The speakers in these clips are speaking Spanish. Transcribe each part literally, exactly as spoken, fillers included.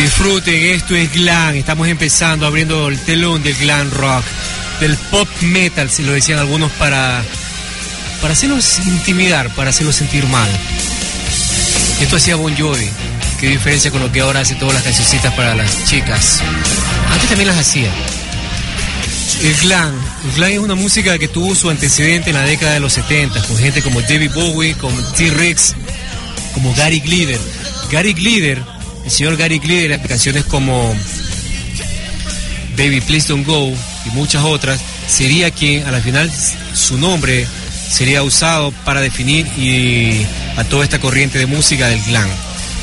Disfruten, esto es Glam. Estamos empezando, abriendo el telón del glam rock, del pop metal, si lo decían algunos, para para hacerlos intimidar, para hacerlos sentir mal. Esto hacía Bon Jovi. Qué diferencia con lo que ahora hace todas las cancioncitas para las chicas. Antes también las hacía. El glam, el glam es una música que tuvo su antecedente en la década de los setenta, con gente como David Bowie, como T-Rex, como Gary Glitter. Gary Glitter El señor Gary Glitter, canciones como Baby Please Don't Go y muchas otras, sería quien a la final su nombre sería usado para definir y a toda esta corriente de música del glam.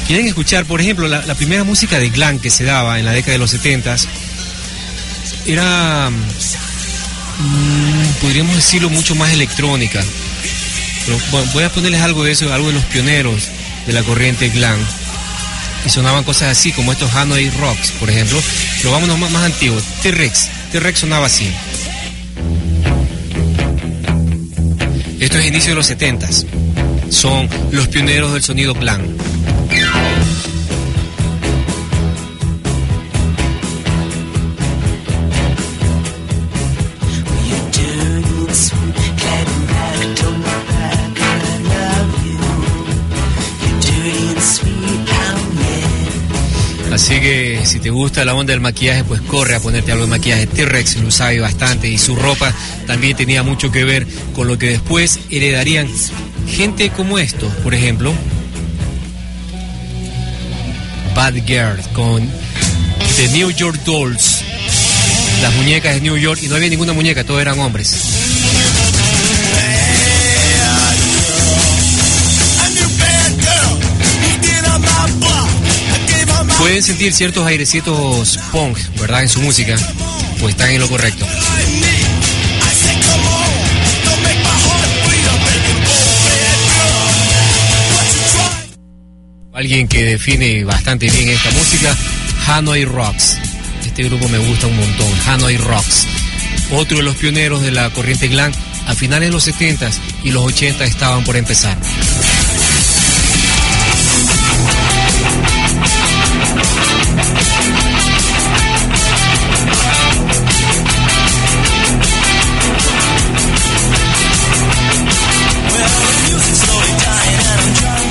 Quieren escuchar, por ejemplo, la, la primera música de glam que se daba en la década de los setentas era, mmm, podríamos decirlo, mucho más electrónica. Pero, bueno, voy a ponerles algo de eso, algo de los pioneros de la corriente glam. Y sonaban cosas así, como estos Hanoi Rocks, por ejemplo. Pero vámonos más, más antiguos. T-Rex. T-Rex sonaba así. Esto es inicio de los setentas. Son los pioneros del sonido glam. Así que si te gusta la onda del maquillaje, pues corre a ponerte algo de maquillaje. T-Rex lo sabe bastante, y su ropa también tenía mucho que ver con lo que después heredarían gente como estos, por ejemplo, Bad Girl con The New York Dolls, las muñecas de New York, y no había ninguna muñeca, todos eran hombres. Pueden sentir ciertos airecitos punk, ¿verdad?, en su música, pues están en lo correcto. Alguien que define bastante bien esta música, Hanoi Rocks. Este grupo me gusta un montón, Hanoi Rocks. Otro de los pioneros de la corriente glam. A finales de los setentas y los ochenta estaban por empezar.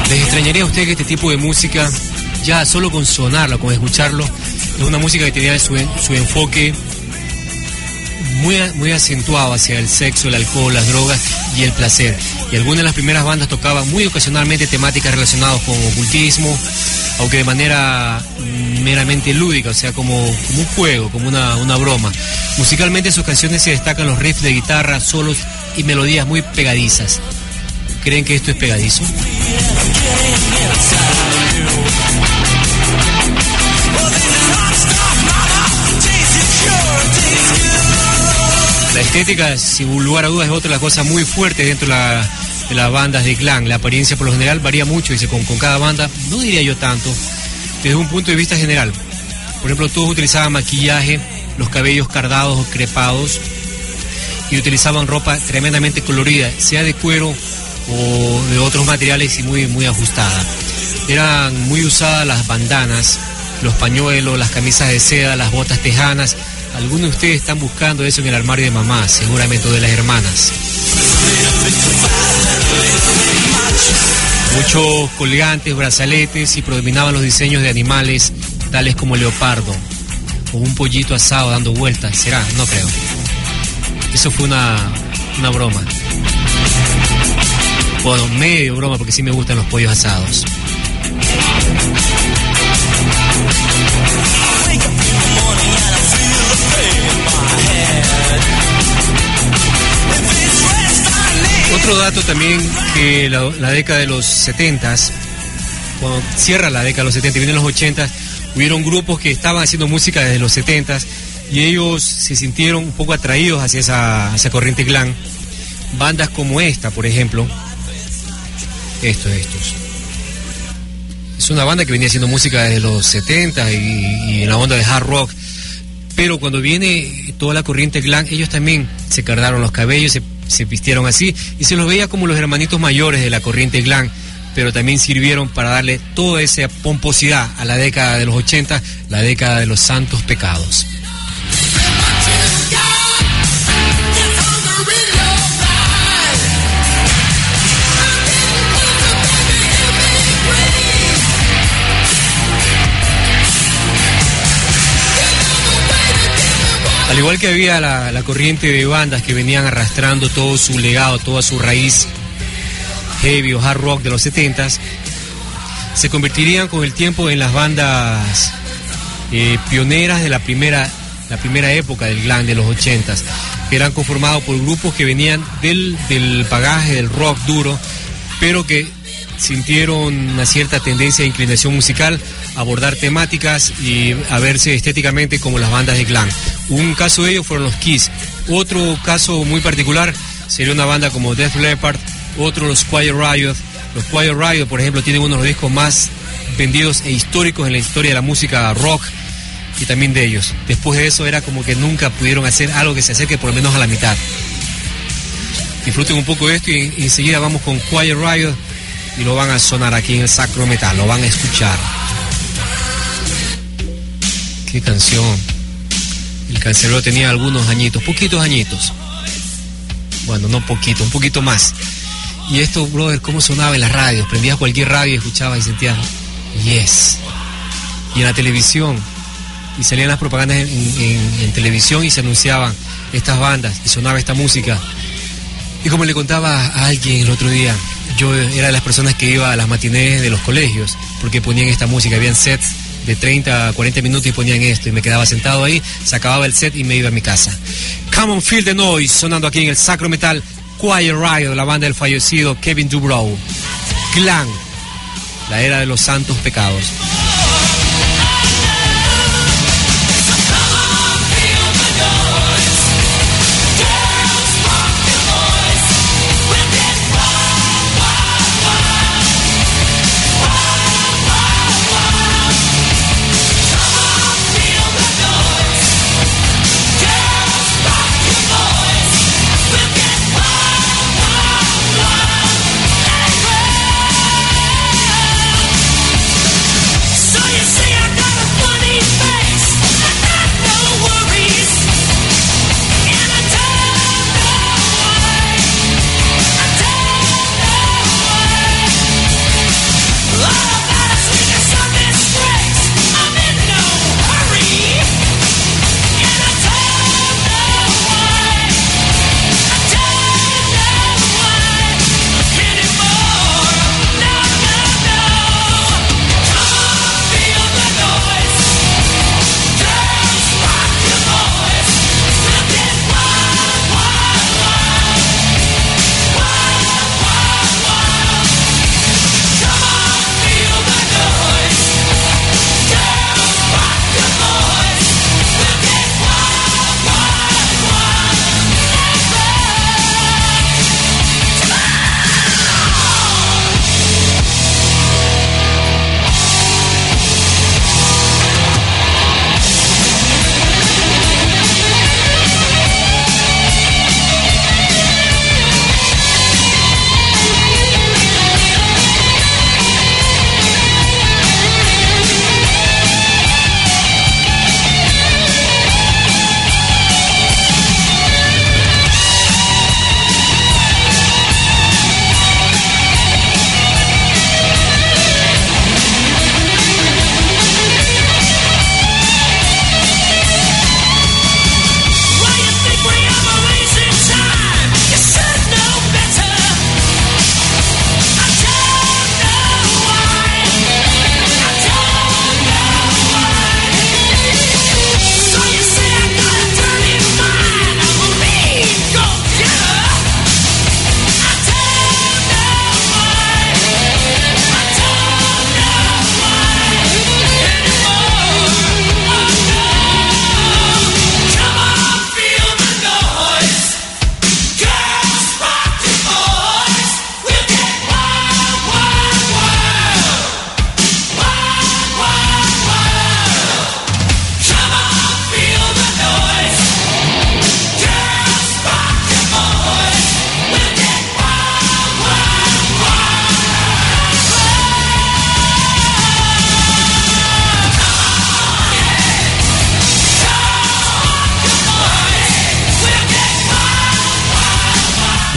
¿Les extrañaría a ustedes que este tipo de música, ya solo con sonarlo, con escucharlo, es una música que tenía su, su enfoque muy, muy acentuado hacia el sexo, el alcohol, las drogas y el placer? Y algunas de las primeras bandas tocaban muy ocasionalmente temáticas relacionadas con ocultismo, aunque de manera meramente lúdica, o sea, como, como un juego, como una, una broma. Musicalmente, en sus canciones se destacan los riffs de guitarra, solos y melodías muy pegadizas. ¿Creen que esto es pegadizo? La estética, sin lugar a dudas, es otra de las cosas muy fuertes dentro de, la, de las bandas de glam. La apariencia por lo general varía mucho, y con, con cada banda, no diría yo tanto, desde un punto de vista general. Por ejemplo, todos utilizaban maquillaje, los cabellos cardados o crepados, y utilizaban ropa tremendamente colorida, sea de cuero o de otros materiales, y muy, muy ajustada. Eran muy usadas las bandanas, los pañuelos, las camisas de seda, las botas tejanas. Algunos de ustedes están buscando eso en el armario de mamá, seguramente, o de las hermanas. Muchos colgantes, brazaletes, y predominaban los diseños de animales tales como leopardo, con un pollito asado dando vueltas. ¿Será? No creo. Eso fue una, una broma. Bueno, medio broma, porque sí me gustan los pollos asados. Otro dato también, que la, la década de los setentas, cuando cierra la década de los setenta y vienen los ochentas, hubieron grupos que estaban haciendo música desde los setentas y ellos se sintieron un poco atraídos hacia esa, hacia corriente glam. Bandas como esta, por ejemplo. Esto, estos. Es una banda que venía haciendo música desde los setenta y, y en la onda de hard rock. Pero cuando viene toda la corriente glam, ellos también se cardaron los cabellos, se, se vistieron así y se los veía como los hermanitos mayores de la corriente glam. Pero también sirvieron para darle toda esa pomposidad a la década de los ochenta, la década de los santos pecados. Al igual que había la, la corriente de bandas que venían arrastrando todo su legado, toda su raíz heavy o hard rock de los setentas, se convertirían con el tiempo en las bandas eh, pioneras de la primera, la primera época del glam de los ochentas, que eran conformados por grupos que venían del, del bagaje del rock duro, pero que sintieron una cierta tendencia e inclinación musical, abordar temáticas y a verse estéticamente como las bandas de glam. Un caso de ellos fueron los Kiss. Otro caso muy particular sería una banda como Def Leppard, otro los Quiet Riot. Los Quiet Riot, por ejemplo, tienen uno de los discos más vendidos e históricos en la historia de la música rock y también de ellos. Después de eso era como que nunca pudieron hacer algo que se acerque por lo menos a la mitad. Disfruten un poco de esto y enseguida vamos con Quiet Riot. Y lo van a sonar aquí en el Sacro Metal, lo van a escuchar. Qué canción. El Cancerbero tenía algunos añitos, poquitos añitos. Bueno, no poquito, un poquito más. Y esto, brother, cómo sonaba en las radios. Prendías cualquier radio y escuchabas y sentías yes. Y en la televisión, y salían las propagandas en, en, en televisión y se anunciaban estas bandas y sonaba esta música. Y como le contaba a alguien el otro día, yo era de las personas que iba a las matinés de los colegios, porque ponían esta música, habían sets de treinta a cuarenta minutos y ponían esto, y me quedaba sentado ahí, se acababa el set y me iba a mi casa. Come on, feel the noise, sonando aquí en el Sacro Metal, Quiet Riot, la banda del fallecido Kevin Dubrow. Glam, la era de los santos pecados.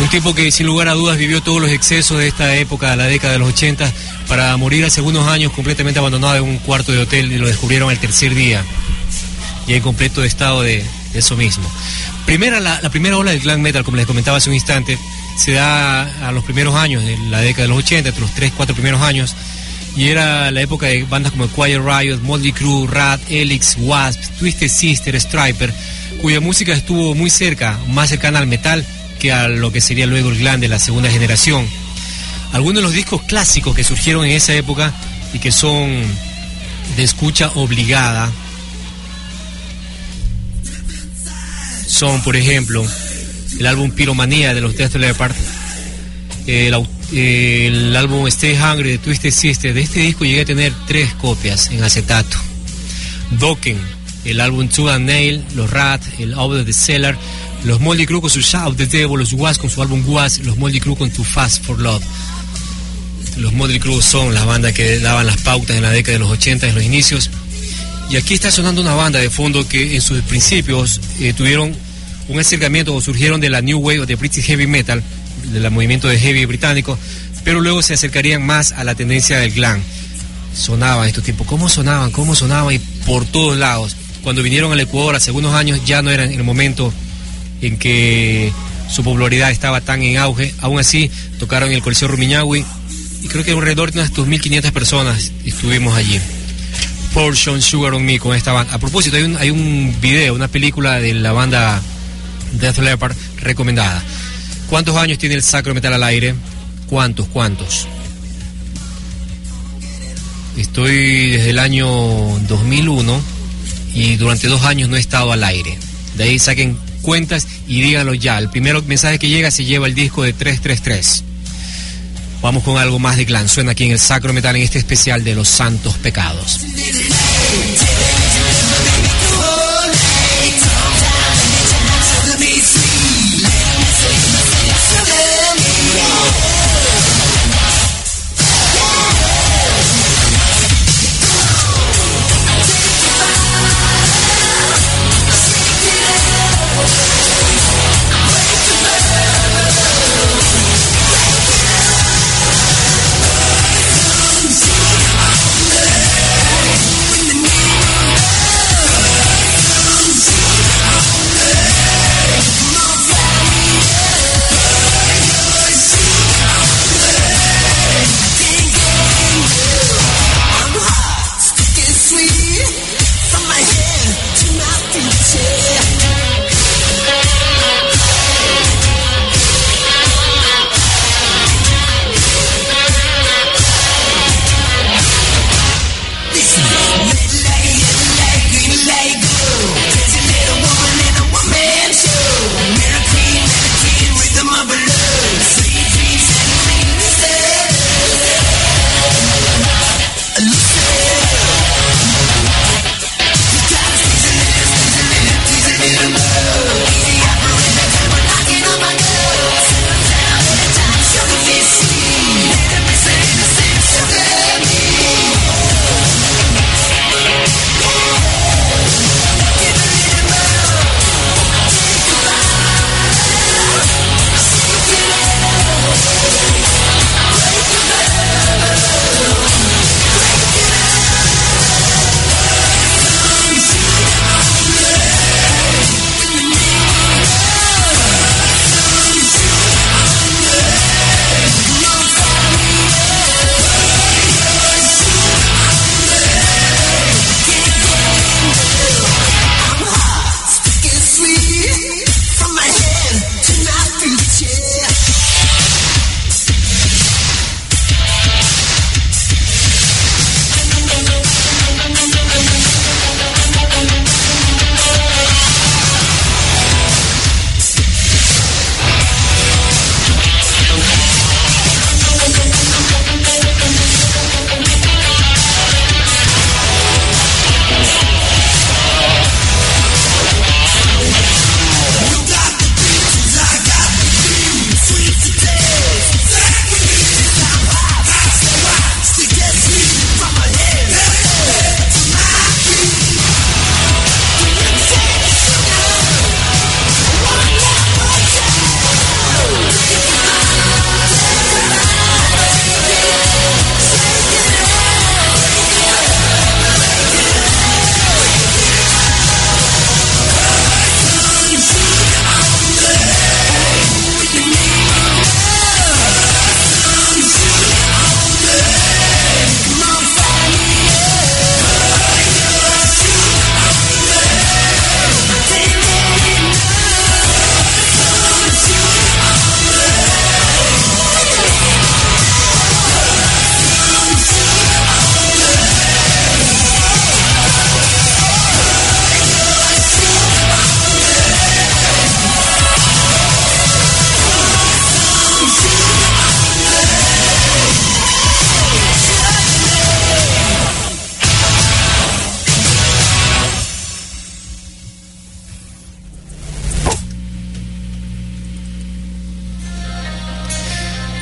un tipo que sin lugar a dudas vivió todos los excesos de esta época, la década de los ochenta, para morir hace unos años completamente abandonado en un cuarto de hotel, y lo descubrieron el tercer día, y en completo estado de, de eso mismo. Primera, la, la primera ola del glam metal, como les comentaba hace un instante, se da a los primeros años de la década de los ochenta, entre los tres, cuatro primeros años, y era la época de bandas como Quiet Riot, Mötley Crüe, Ratt, Elix, Wasp, Twisted Sister, Stryper, cuya música estuvo muy cerca, más cercana al metal que a lo que sería luego el glam de la segunda generación. Algunos de los discos clásicos que surgieron en esa época y que son de escucha obligada son, por ejemplo, el álbum Piromanía de los Def Leppard, el, el álbum Stay Hungry de Twisted Sister. De este disco llegué a tener tres copias en acetato. Dokken, el álbum Tooth and Nail, los Ratt, el Out of the Cellar, los Mötley Crüe con su Shout the Devil, los Guas con su álbum Guas, los Mötley Crüe con Too Fast for Love. Los Mötley Crüe son las bandas que daban las pautas en la década de los ochenta, en los inicios. Y aquí está sonando una banda de fondo que en sus principios eh, tuvieron un acercamiento o surgieron de la New Wave o de British Heavy Metal, del movimiento de heavy británico, pero luego se acercarían más a la tendencia del glam. Sonaban estos tipos, ¿cómo sonaban? ¿Cómo sonaban? Y por todos lados. Cuando vinieron al Ecuador hace unos años ya no eran en el momento en que su popularidad estaba tan en auge. Aún así, tocaron en el Coliseo Rumiñahui y creo que alrededor de unas dos mil quinientas personas estuvimos allí. Portion Sugar on Me con esta banda. A propósito, hay un, hay un video, una película de la banda Def Leppard recomendada. ¿Cuántos años tiene el Sacro Metal al aire? ¿Cuántos? ¿Cuántos? Estoy desde el año dos mil uno y durante dos años no he estado al aire. De ahí saquen cuentas y díganlo ya. El primer mensaje que llega se lleva el disco de tres tres tres. Vamos con algo más de glam. Suena aquí en el Sacro Metal en este especial de los Santos Pecados.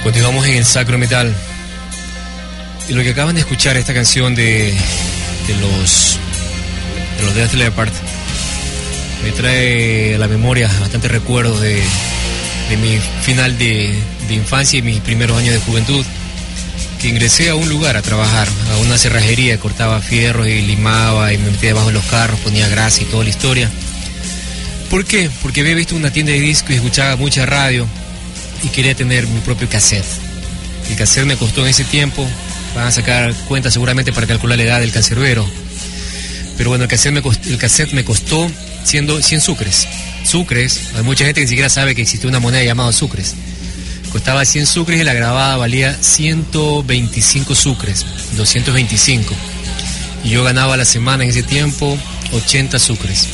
Continuamos en el Sacro Metal. Y lo que acaban de escuchar, esta canción de, de los de los Def Leppard, me trae a la memoria bastantes recuerdos de, de mi final de, de infancia y mis primeros años de juventud, que ingresé a un lugar a trabajar, a una cerrajería, cortaba fierros y limaba y me metía debajo de los carros, ponía grasa y toda la historia. ¿Por qué? Porque había visto una tienda de discos y escuchaba mucha radio y quería tener mi propio cassette. El cassette me costó en ese tiempo, van a sacar cuentas seguramente para calcular la edad del cancerbero, pero bueno, el cassette me costó, el cassette me costó siendo cien sucres. Sucres, hay mucha gente que ni siquiera sabe que existió una moneda llamada sucres. Costaba cien sucres y la grabada valía ciento veinticinco sucres, doscientos veinticinco. Y yo ganaba a la semana en ese tiempo ochenta sucres.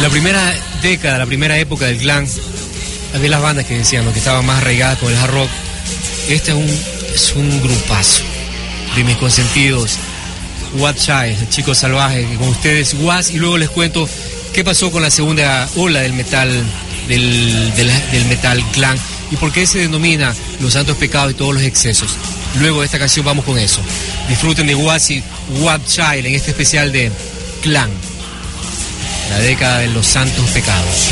La primera década, la primera época del glam, había las bandas que decían, lo que estaba más arraigadas con el hard rock, este es un, es un grupazo de mis consentidos. Wild Child, Chicos Salvajes, con ustedes Guas, y luego les cuento qué pasó con la segunda ola del metal, del, del, del metal glam, y por qué se denomina los santos pecados y todos los excesos. Luego de esta canción vamos con eso. Disfruten de Guas y Wild Child en este especial de glam, la década de los santos pecados.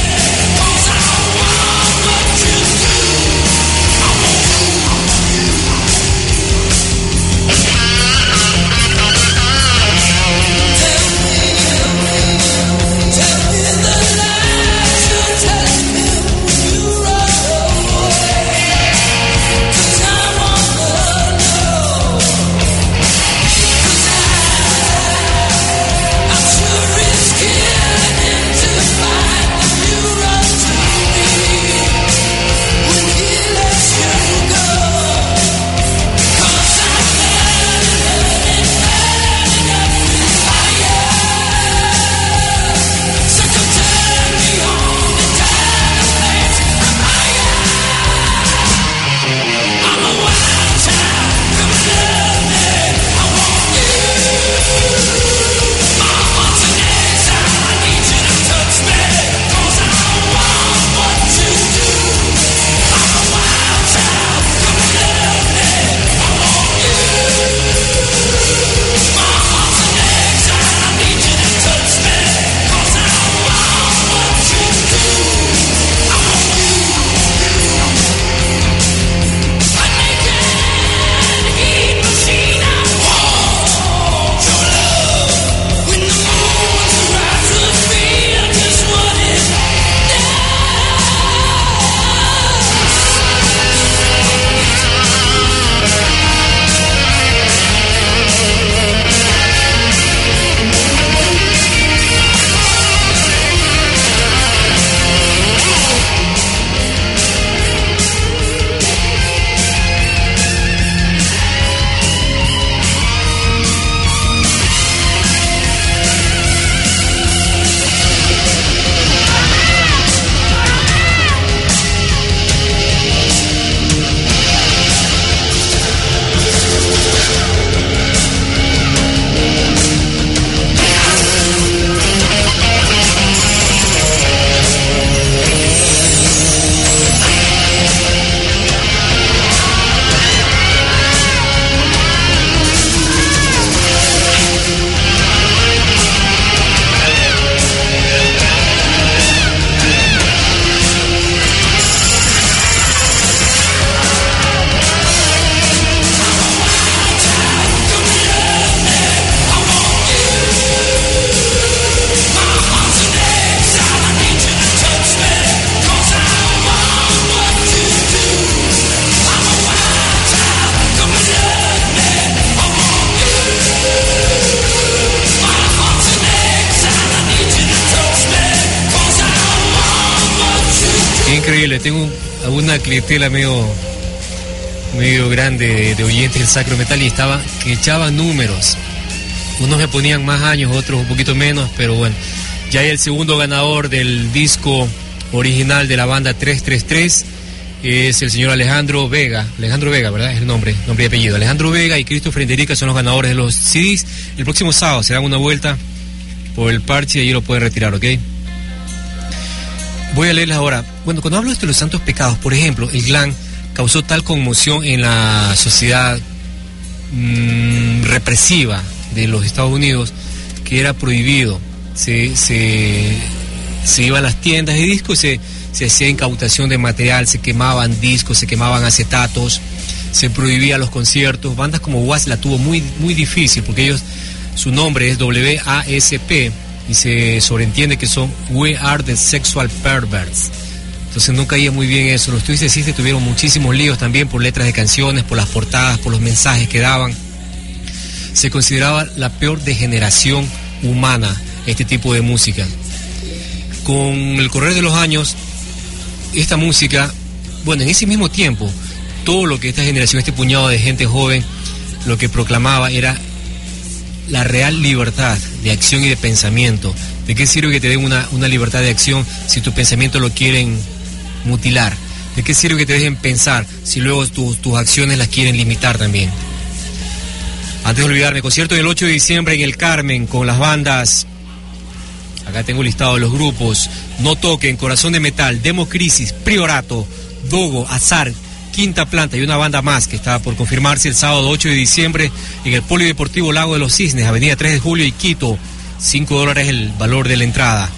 Tengo alguna clientela medio medio grande de, de oyentes del Sacro Metal, y estaba que echaba números. Unos me ponían más años, otros un poquito menos, pero bueno, ya hay el segundo ganador del disco original de la banda trescientos treinta y tres, es el señor Alejandro Vega. Alejandro Vega, ¿verdad? Es el nombre, nombre y apellido. Alejandro Vega y Cristo Frederica son los ganadores de los C Ds. El próximo sábado se dan una vuelta por el parche y ahí lo pueden retirar, ¿ok? Voy a leerles ahora. Bueno, cuando hablo de los santos pecados, por ejemplo, el glam causó tal conmoción en la sociedad mmm, represiva de los Estados Unidos que era prohibido. Se, se, se iba a las tiendas de discos, se, se hacía incautación de material, se quemaban discos, se quemaban acetatos, se prohibía los conciertos. Bandas como Wasp la tuvo muy, muy difícil porque ellos, su nombre es W A S P y se sobreentiende que son We Are the Sexual Perverts. Entonces no caía muy bien eso. Los Twisted Sister tuvieron muchísimos líos también por letras de canciones, por las portadas, por los mensajes que daban. Se consideraba la peor degeneración humana este tipo de música. Con el correr de los años, esta música, bueno, en ese mismo tiempo, todo lo que esta generación, este puñado de gente joven, lo que proclamaba era la real libertad de acción y de pensamiento. ¿De qué sirve que te den una, una libertad de acción si tu pensamiento lo quieren mutilar? ¿De qué sirve que te dejen pensar si luego tu, tus acciones las quieren limitar también? Antes de olvidarme, concierto del ocho de diciembre en el Carmen con las bandas. Acá tengo listado los grupos: No Toquen, Corazón de Metal, Democrisis, Priorato, Dogo, Azar, Quinta Planta y una banda más que está por confirmarse el sábado ocho de diciembre en el Polideportivo Lago de los Cisnes, avenida tres de julio y Quito. Cinco dólares el valor de la entrada.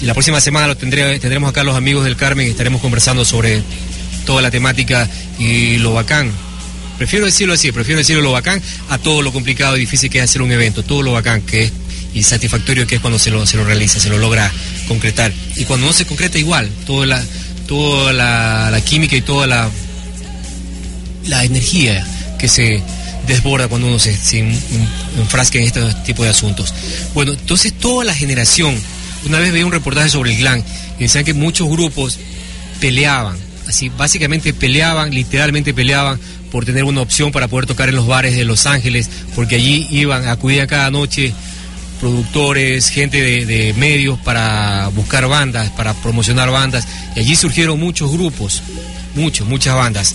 Y la próxima semana lo tendré, tendremos acá los amigos del Carmen y estaremos conversando sobre toda la temática y lo bacán. Prefiero decirlo así, prefiero decirlo lo bacán a todo lo complicado y difícil que es hacer un evento. Todo lo bacán que es y satisfactorio que es cuando se lo, se lo realiza, se lo logra concretar. Y cuando no se concreta igual, toda la, toda la, la química y toda la, la energía que se desborda cuando uno se, se enfrasca en este tipo de asuntos. Bueno, entonces toda la generación, una vez veía un reportaje sobre el glam y decían que muchos grupos peleaban, así básicamente peleaban, literalmente peleaban por tener una opción para poder tocar en los bares de Los Ángeles, porque allí iban, acudían cada noche productores, gente de, de medios para buscar bandas, para promocionar bandas, y allí surgieron muchos grupos, muchos, muchas bandas.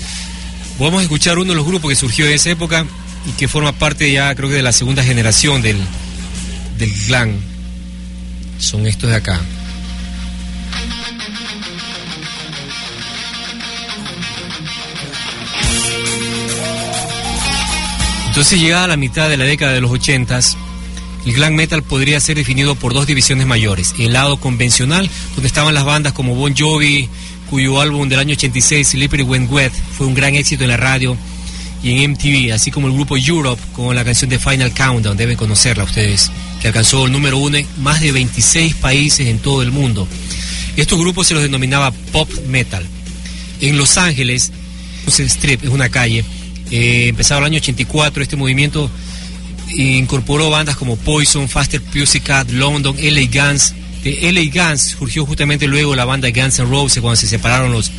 Vamos a escuchar uno de los grupos que surgió de esa época y que forma parte ya, creo que de la segunda generación del, del glam. Son estos de acá. Entonces, llegada a la mitad de la década de los ochentas, el glam metal podría ser definido por dos divisiones mayores. El lado convencional, donde estaban las bandas como Bon Jovi, cuyo álbum del año ochenta y seis, Slippery When Wet, fue un gran éxito en la radio y en M T V, así como el grupo Europe con la canción de Final Countdown, deben conocerla ustedes, que alcanzó el número uno en más de veintiséis países en todo el mundo. Estos grupos se los denominaba pop metal. En Los Ángeles, un strip, es una calle, eh, empezaba el año ochenta y cuatro, este movimiento incorporó bandas como Poison, Faster Pussycat, London, L A. Guns. De L A. Guns surgió justamente luego la banda Guns N' Roses cuando se separaron los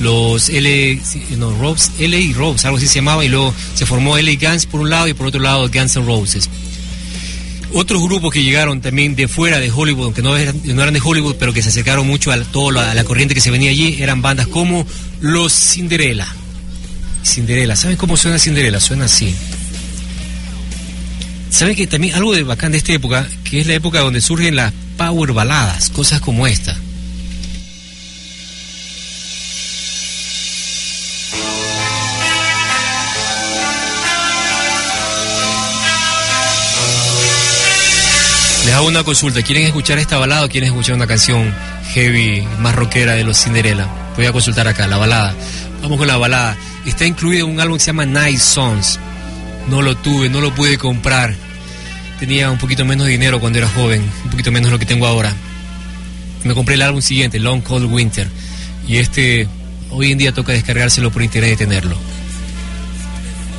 los L A. No, Rose, L A. Rose, algo así se llamaba, y luego se formó L A. Guns por un lado y por otro lado Guns N' Roses. Otros grupos que llegaron también de fuera de Hollywood, aunque no eran, no eran de Hollywood, pero que se acercaron mucho a, todo, a la corriente que se venía allí, eran bandas como los Cinderella. Cinderella, ¿saben cómo suena Cinderella? Suena así. Saben que también algo de bacán de esta época, que es la época donde surgen las power baladas, cosas como esta. Les hago una consulta, ¿quieren escuchar esta balada o quieren escuchar una canción heavy, más rockera de los Cinderella? Voy a consultar acá, la balada. Vamos con la balada. Está incluida en un álbum que se llama Night Songs. No lo tuve, no lo pude comprar. Tenía un poquito menos de dinero cuando era joven, un poquito menos de lo que tengo ahora. Me compré el álbum siguiente, Long Cold Winter, y este hoy en día toca descargárselo por internet y tenerlo.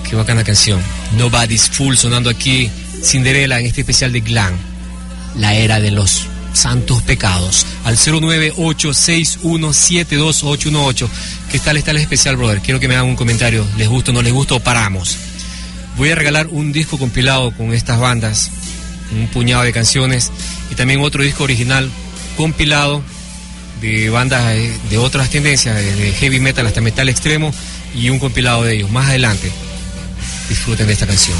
Qué bacana canción. Nobody's Fool sonando aquí, Cinderella, en este especial de glam, la era de los santos pecados. Al cero nueve ocho seis uno siete dos ocho uno ocho. ¿Qué tal está el especial, brother? Quiero que me hagan un comentario. ¿Les gusta o no les gusta o paramos? Voy a regalar un disco compilado con estas bandas, un puñado de canciones, y también otro disco original compilado de bandas de otras tendencias, de heavy metal hasta metal extremo, y un compilado de ellos. Más adelante, disfruten de esta canción.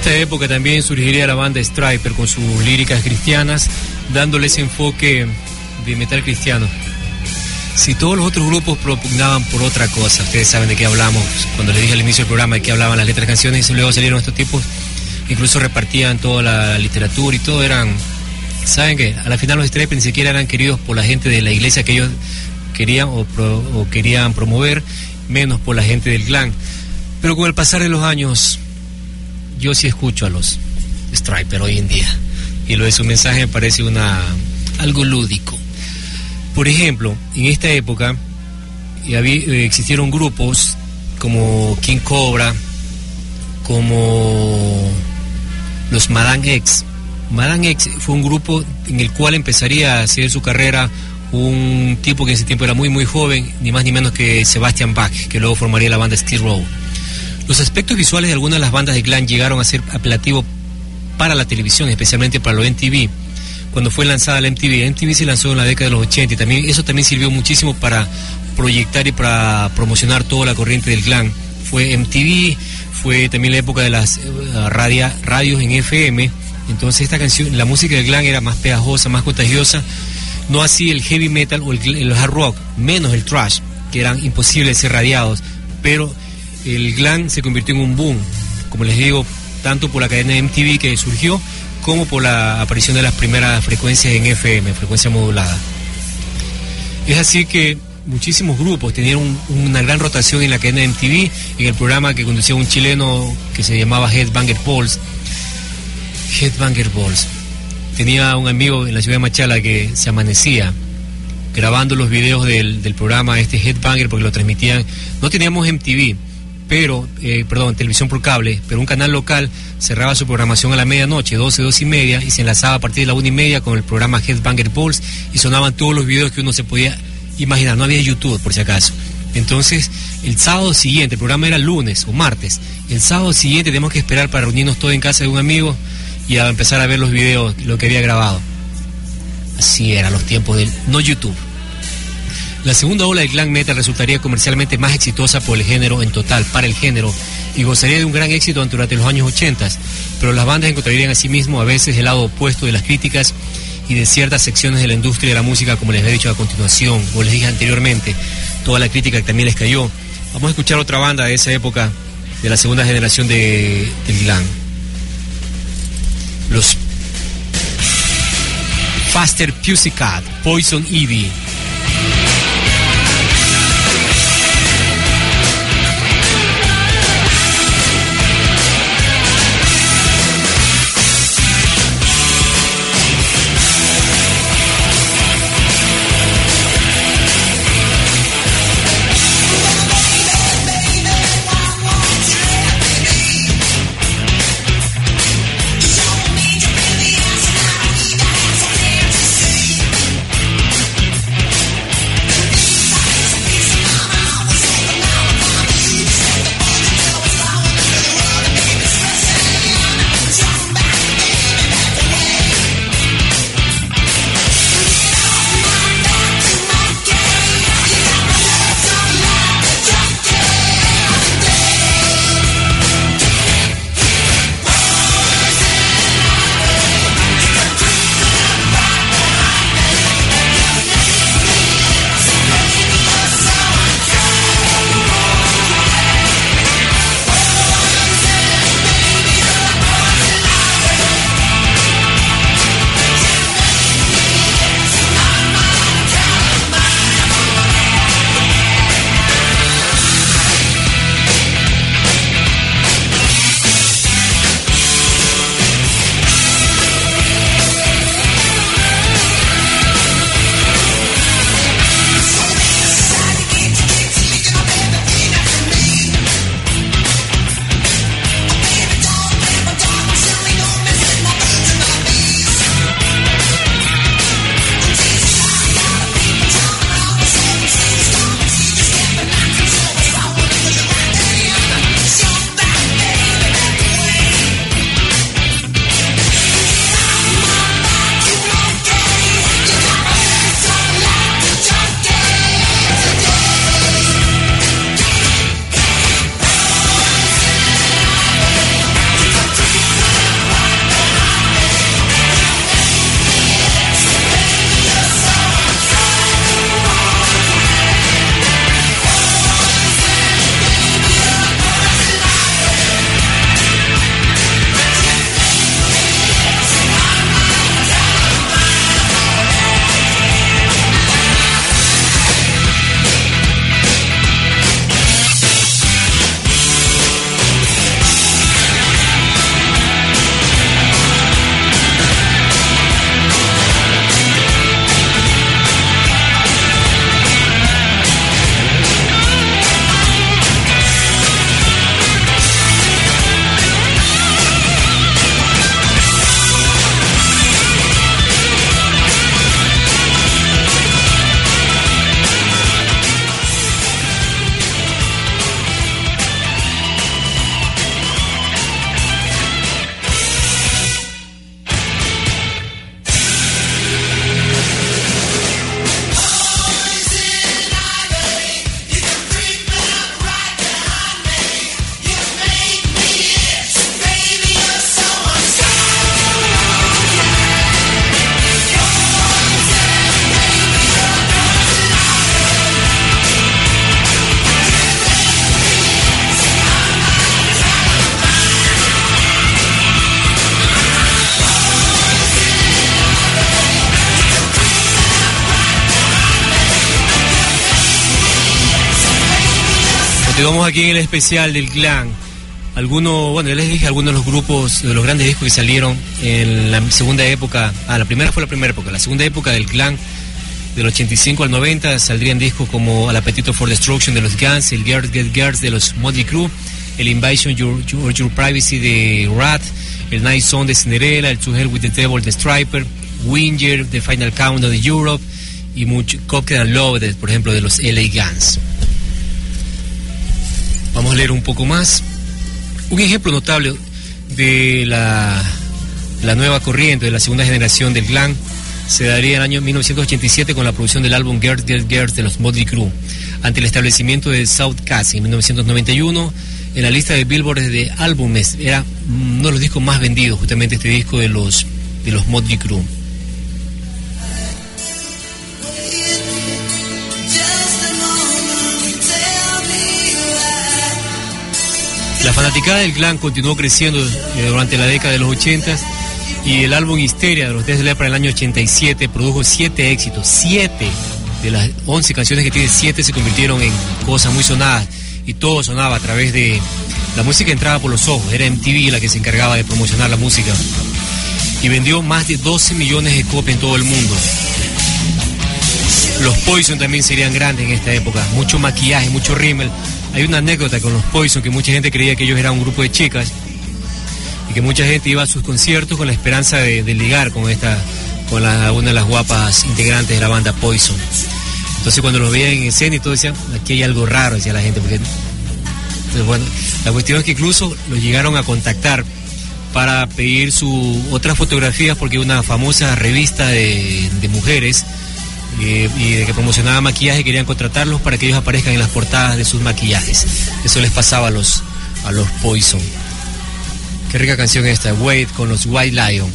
esta época también surgiría la banda Stryper con sus líricas cristianas, dándole ese enfoque de metal cristiano. Si todos los otros grupos propugnaban por otra cosa, ustedes saben de qué hablamos, cuando les dije al inicio del programa de qué hablaban las letras de canciones, y luego salieron estos tipos, incluso repartían toda la literatura y todo, eran... ¿Saben qué? A la final los Stryper ni siquiera eran queridos por la gente de la iglesia que ellos querían o, pro, o querían promover, menos por la gente del clan. Pero con el pasar de los años, yo sí escucho a los Stryper hoy en día, y lo de su mensaje me parece una, algo lúdico. Por ejemplo, en esta época había, existieron grupos como King Cobra, como los Madame X. Madame X fue un grupo en el cual empezaría a hacer su carrera un tipo que en ese tiempo era muy muy joven, ni más ni menos que Sebastian Bach, que luego formaría la banda Skid Row. Los aspectos visuales de algunas de las bandas de glam llegaron a ser apelativo para la televisión, especialmente para los M T V. Cuando fue lanzada la M T V, M T V se lanzó en la década de los ochenta, y también, eso también sirvió muchísimo para proyectar y para promocionar toda la corriente del glam. Fue M T V, fue también la época de las uh, radia, radios en F M. Entonces esta canción, la música del glam era más pegajosa, más contagiosa. No así el heavy metal o el, el hard rock, menos el thrash, que eran imposibles de ser radiados. Pero el glam se convirtió en un boom, como les digo, tanto por la cadena de M T V que surgió, como por la aparición de las primeras frecuencias en F M, frecuencia modulada. Es así que muchísimos grupos tenían una gran rotación en la cadena de M T V, en el programa que conducía un chileno que se llamaba Headbanger Balls. Headbanger Balls. Tenía un amigo en la ciudad de Machala que se amanecía grabando los videos del, del programa este Headbanger, porque lo transmitían. No teníamos M T V, pero, eh, perdón, televisión por cable, pero un canal local cerraba su programación a la medianoche, doce, doce y media, y se enlazaba a partir de la una y media con el programa Headbanger Balls, y sonaban todos los videos que uno se podía imaginar. No había YouTube, por si acaso. Entonces, el sábado siguiente, el programa era lunes o martes, el sábado siguiente teníamos que esperar para reunirnos todos en casa de un amigo y a empezar a ver los videos, lo que había grabado. Así eran los tiempos del no YouTube. La segunda ola del glam metal resultaría comercialmente más exitosa por el género en total, para el género, y gozaría de un gran éxito durante los años ochenta, pero las bandas encontrarían a sí mismo a veces el lado opuesto de las críticas y de ciertas secciones de la industria de la música, como les he dicho a continuación, o les dije anteriormente, toda la crítica que también les cayó. Vamos a escuchar otra banda de esa época, de la segunda generación de, del glam. Los Faster Pussycat, Poison Ivy. Digamos aquí en el especial del Clan. Algunos, bueno, yo les dije algunos de los grupos, de los grandes discos que salieron en la segunda época. Ah, la primera fue la primera época. La segunda época del Clan, del ochenta y cinco al noventa, saldrían discos como el Appetite for Destruction de los Guns, el Girls Girls Girls de los Mötley Crüe, el Invasion Your, Your, Your Privacy de Ratt, el Night Song de Cinderella, el To Hell with the Devil de Stryper, Winger de Final Countdown de Europe y mucho Cocktail and Love, de, por ejemplo, de los L A. Guns. Vamos a leer un poco más. Un ejemplo notable de la, la nueva corriente de la segunda generación del glam se daría en el año mil novecientos ochenta y siete con la producción del álbum Girls, Girls, Girls de los Mötley Crüe ante el establecimiento de South Cass en mil novecientos noventa y uno. En la lista de Billboard de álbumes era uno de los discos más vendidos, justamente este disco de los, de los Mötley Crüe. La fanaticada del clan continuó creciendo eh, durante la década de los ochenta y el álbum Histeria de los Def Leppard en el año ochenta y siete produjo siete éxitos. Siete de las once canciones que tiene, siete se convirtieron en cosas muy sonadas y todo sonaba a través de... La música entraba por los ojos, era M T V la que se encargaba de promocionar la música y vendió más de doce millones de copias en todo el mundo. Los Poison también serían grandes en esta época, mucho maquillaje, mucho rímel. Hay una anécdota con los Poison que mucha gente creía que ellos eran un grupo de chicas y que mucha gente iba a sus conciertos con la esperanza de, de ligar con esta, con la, una de las guapas integrantes de la banda Poison. Entonces cuando los veían en escena y todo decían, aquí hay algo raro, decía la gente. Porque... Entonces, bueno, la cuestión es que incluso los llegaron a contactar para pedir su otras fotografías porque una famosa revista de, de mujeres y de que promocionaba maquillaje querían contratarlos para que ellos aparezcan en las portadas de sus maquillajes. Eso les pasaba a los, a los Poison. Qué rica canción esta, Wait, con los White Lion.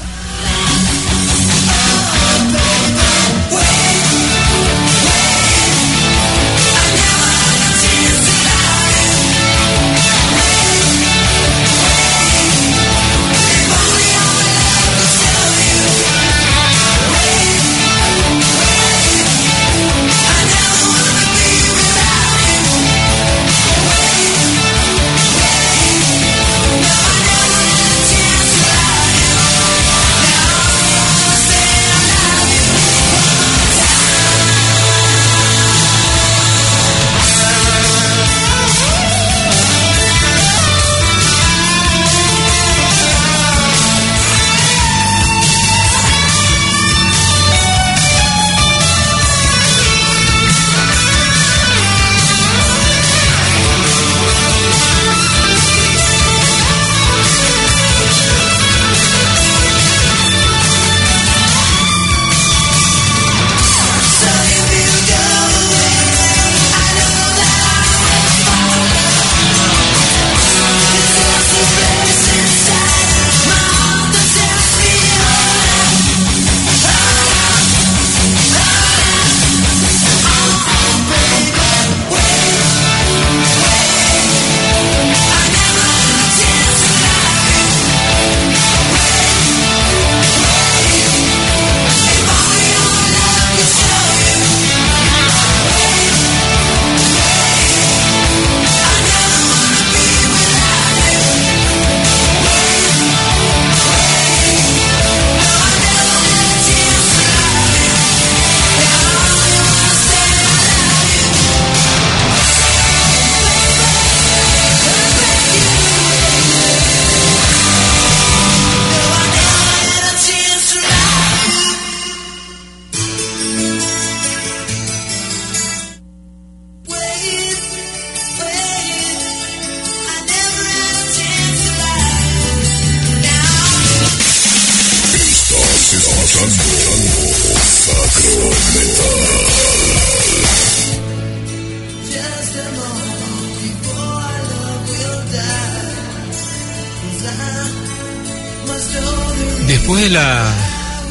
Después de la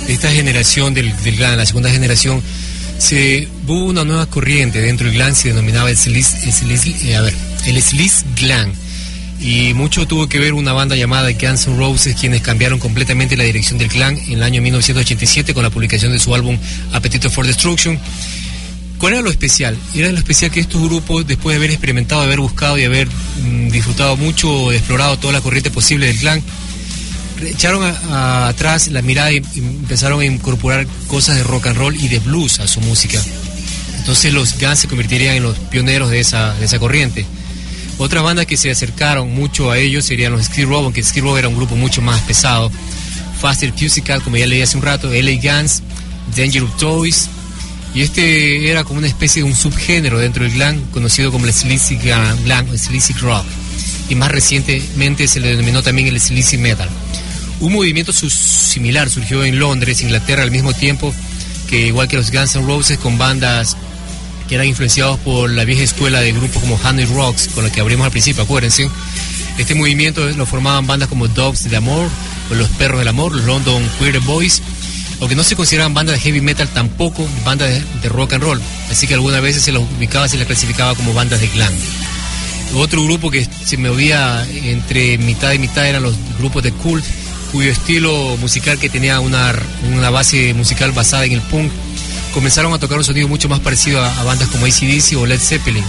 de esta generación del, del glam, la segunda generación, se hubo una nueva corriente dentro del glam, se denominaba el Sleaze, el Sleaze, eh, a ver, el Sleaze glam, y mucho tuvo que ver una banda llamada Guns N' Roses, quienes cambiaron completamente la dirección del glam en el año mil novecientos ochenta y siete con la publicación de su álbum Appetite for Destruction. ¿Cuál era lo especial? Era lo especial que estos grupos, después de haber experimentado, haber buscado y haber mmm, disfrutado mucho, explorado toda la corriente posible del clan, echaron a, a, atrás la mirada y, y empezaron a incorporar cosas de rock and roll y de blues a su música. Entonces los Guns se convertirían en los pioneros de esa, de esa corriente. Otras bandas que se acercaron mucho a ellos serían los Skid Row, aunque Skid Row era un grupo mucho más pesado. Faster Pussycat, como ya leí hace un rato, L A. Guns, Danger of Toys. Y este era como una especie de un subgénero dentro del glam, conocido como el Sleaze Glam o Sleaze Rock. Y más recientemente se le denominó también el Sleaze Metal. Un movimiento similar surgió en Londres, Inglaterra, al mismo tiempo que, igual que los Guns N' Roses, con bandas que eran influenciados por la vieja escuela de grupos como Hanoi Rocks, con la que abrimos al principio, acuérdense. Este movimiento lo formaban bandas como Dogs del Amor, o Los Perros del Amor, los London Queer Boys, aunque no se consideraban bandas de heavy metal, tampoco bandas de, de rock and roll, así que algunas veces se las ubicaba, se las clasificaba como bandas de glam. Otro grupo que se movía entre mitad y mitad eran los grupos de cult, cuyo estilo musical, que tenía una, una base musical basada en el punk, comenzaron a tocar un sonido mucho más parecido a, a bandas como A C D C o Led Zeppelin.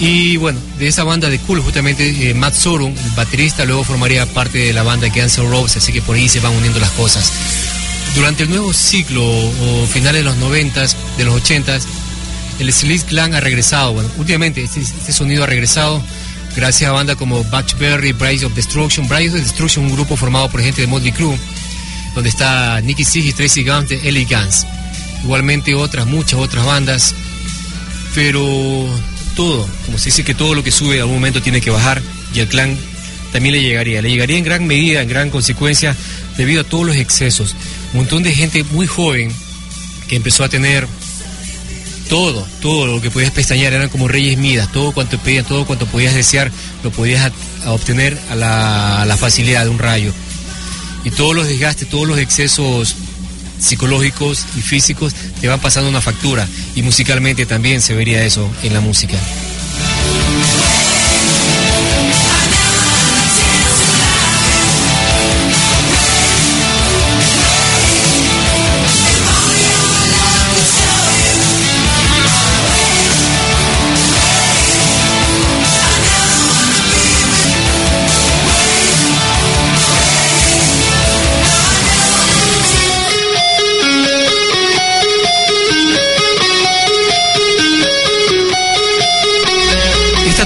Y bueno, de esa banda de cool, justamente eh, Matt Sorum, el baterista, luego formaría parte de la banda Guns N' Roses, así que por ahí se van uniendo las cosas. Durante el nuevo ciclo, o finales de los noventas, de los ochentas, el Sleaze Glam ha regresado. Bueno, últimamente este, este sonido ha regresado gracias a bandas como Bach Berry, Bride of Destruction. Bride of Destruction, un grupo formado por gente de Mötley Crüe, donde está Nicky Six y Tracy Guns de L A. Guns. Igualmente otras, muchas otras bandas, pero todo, como se dice que todo lo que sube a algún momento tiene que bajar, y el clan también le llegaría, le llegaría en gran medida, en gran consecuencia, debido a todos los excesos. Un montón de gente muy joven que empezó a tener todo, todo lo que podías pestañear, eran como reyes Midas, todo cuanto pedían, todo cuanto podías desear, lo podías a, a obtener a la, a la facilidad de un rayo. Y todos los desgastes, todos los excesos psicológicos y físicos te van pasando una factura, y musicalmente también se vería eso en la música.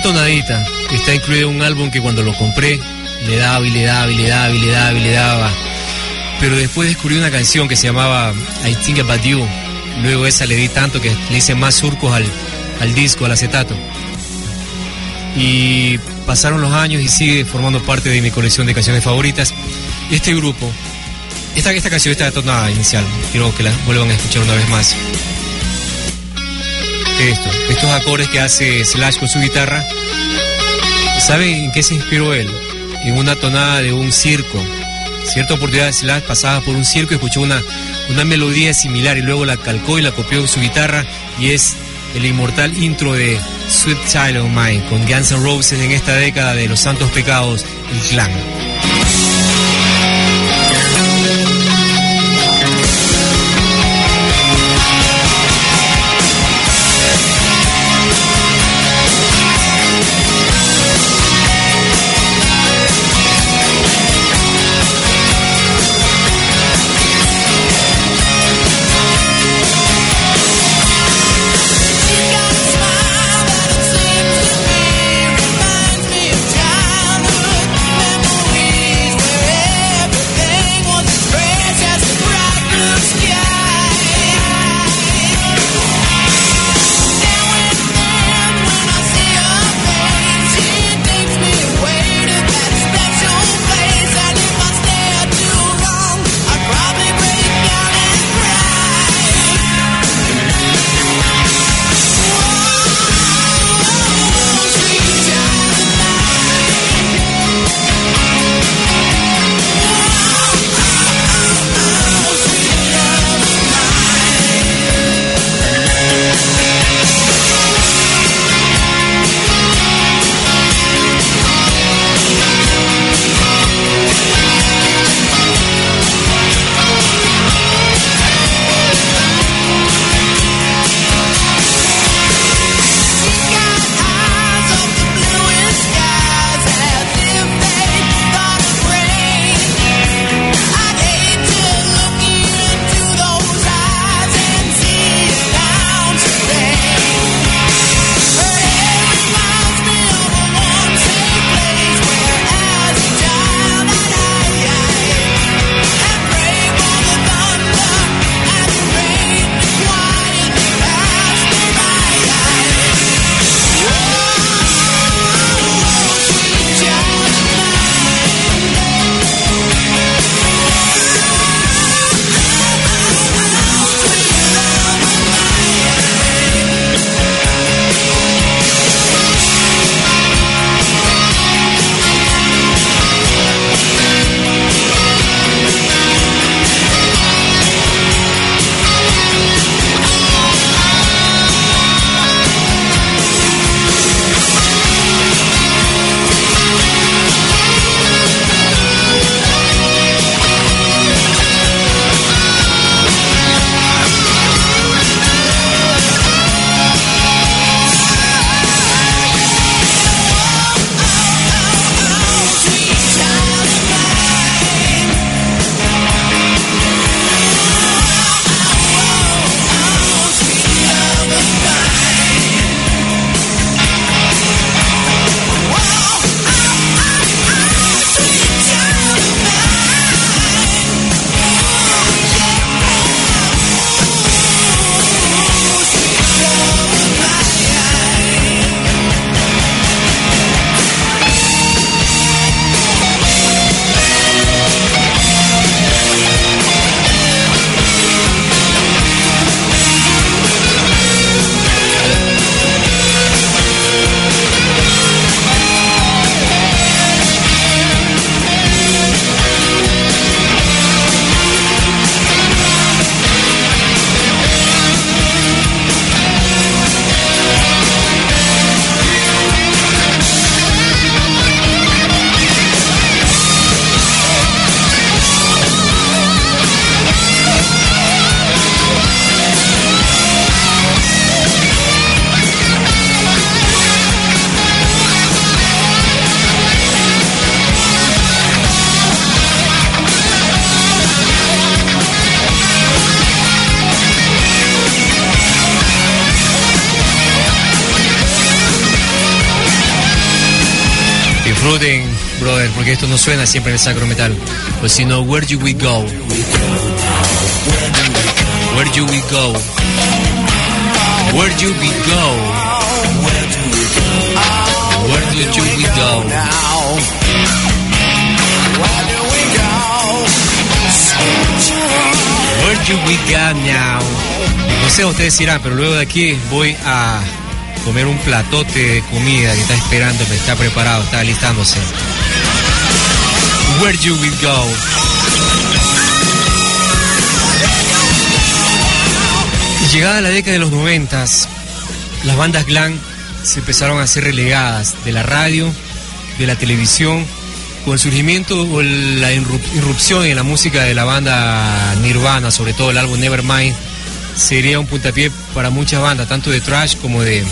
Tonadita está incluido en un álbum que cuando lo compré le daba y le daba y le daba y le daba y le daba, pero después descubrí una canción que se llamaba I Think About You. Luego esa le di tanto que le hice más surcos al, al disco, al acetato, y pasaron los años y sigue formando parte de mi colección de canciones favoritas. Este grupo, esta, esta canción está de tonada inicial, quiero que la vuelvan a escuchar una vez más. Esto, estos acordes que hace Slash con su guitarra, ¿saben en qué se inspiró él? En una tonada de un circo. Cierta oportunidad Slash pasaba por un circo y escuchó una, una melodía similar, y luego la calcó y la copió en su guitarra, y es el inmortal intro de Sweet Child of Mine con Guns N' Roses en esta década de los santos pecados, el clan. Saluden, brother, porque esto no suena siempre en el sacro metal. Pues si no, where do we go? Where do we go? Where do we go? Where do we go? Where do we go now? No sé, ustedes dirán, pero luego de aquí voy a comer un platote de comida que está esperando, que está preparado, está alistándose. Where do we go? Llegada la década de los noventas, las bandas glam se empezaron a ser relegadas de la radio, de la televisión, con el surgimiento o la irrupción en la música de la banda Nirvana, sobre todo el álbum Nevermind, sería un puntapié para muchas bandas, tanto de thrash como de,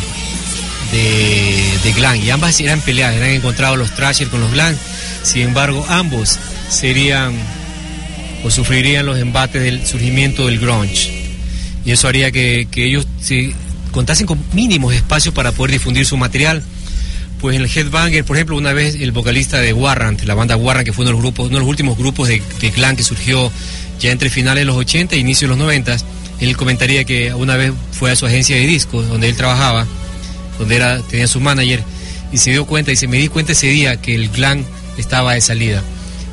de, de glam, y ambas eran peleadas, eran encontrados los thrashers con los glam, sin embargo ambos serían o sufrirían los embates del surgimiento del grunge. Y eso haría que, que ellos si contasen con mínimos espacios para poder difundir su material. Pues en el Headbanger, por ejemplo, una vez el vocalista de Warrant, la banda Warrant, que fue uno de los grupos, uno de los últimos grupos de, de glam que surgió ya entre finales de los ochenta e inicios de los noventa, él comentaría que una vez fue a su agencia de discos, donde él trabajaba, donde era, tenía su manager, y se dio cuenta, y se me di cuenta ese día que el glam estaba de salida.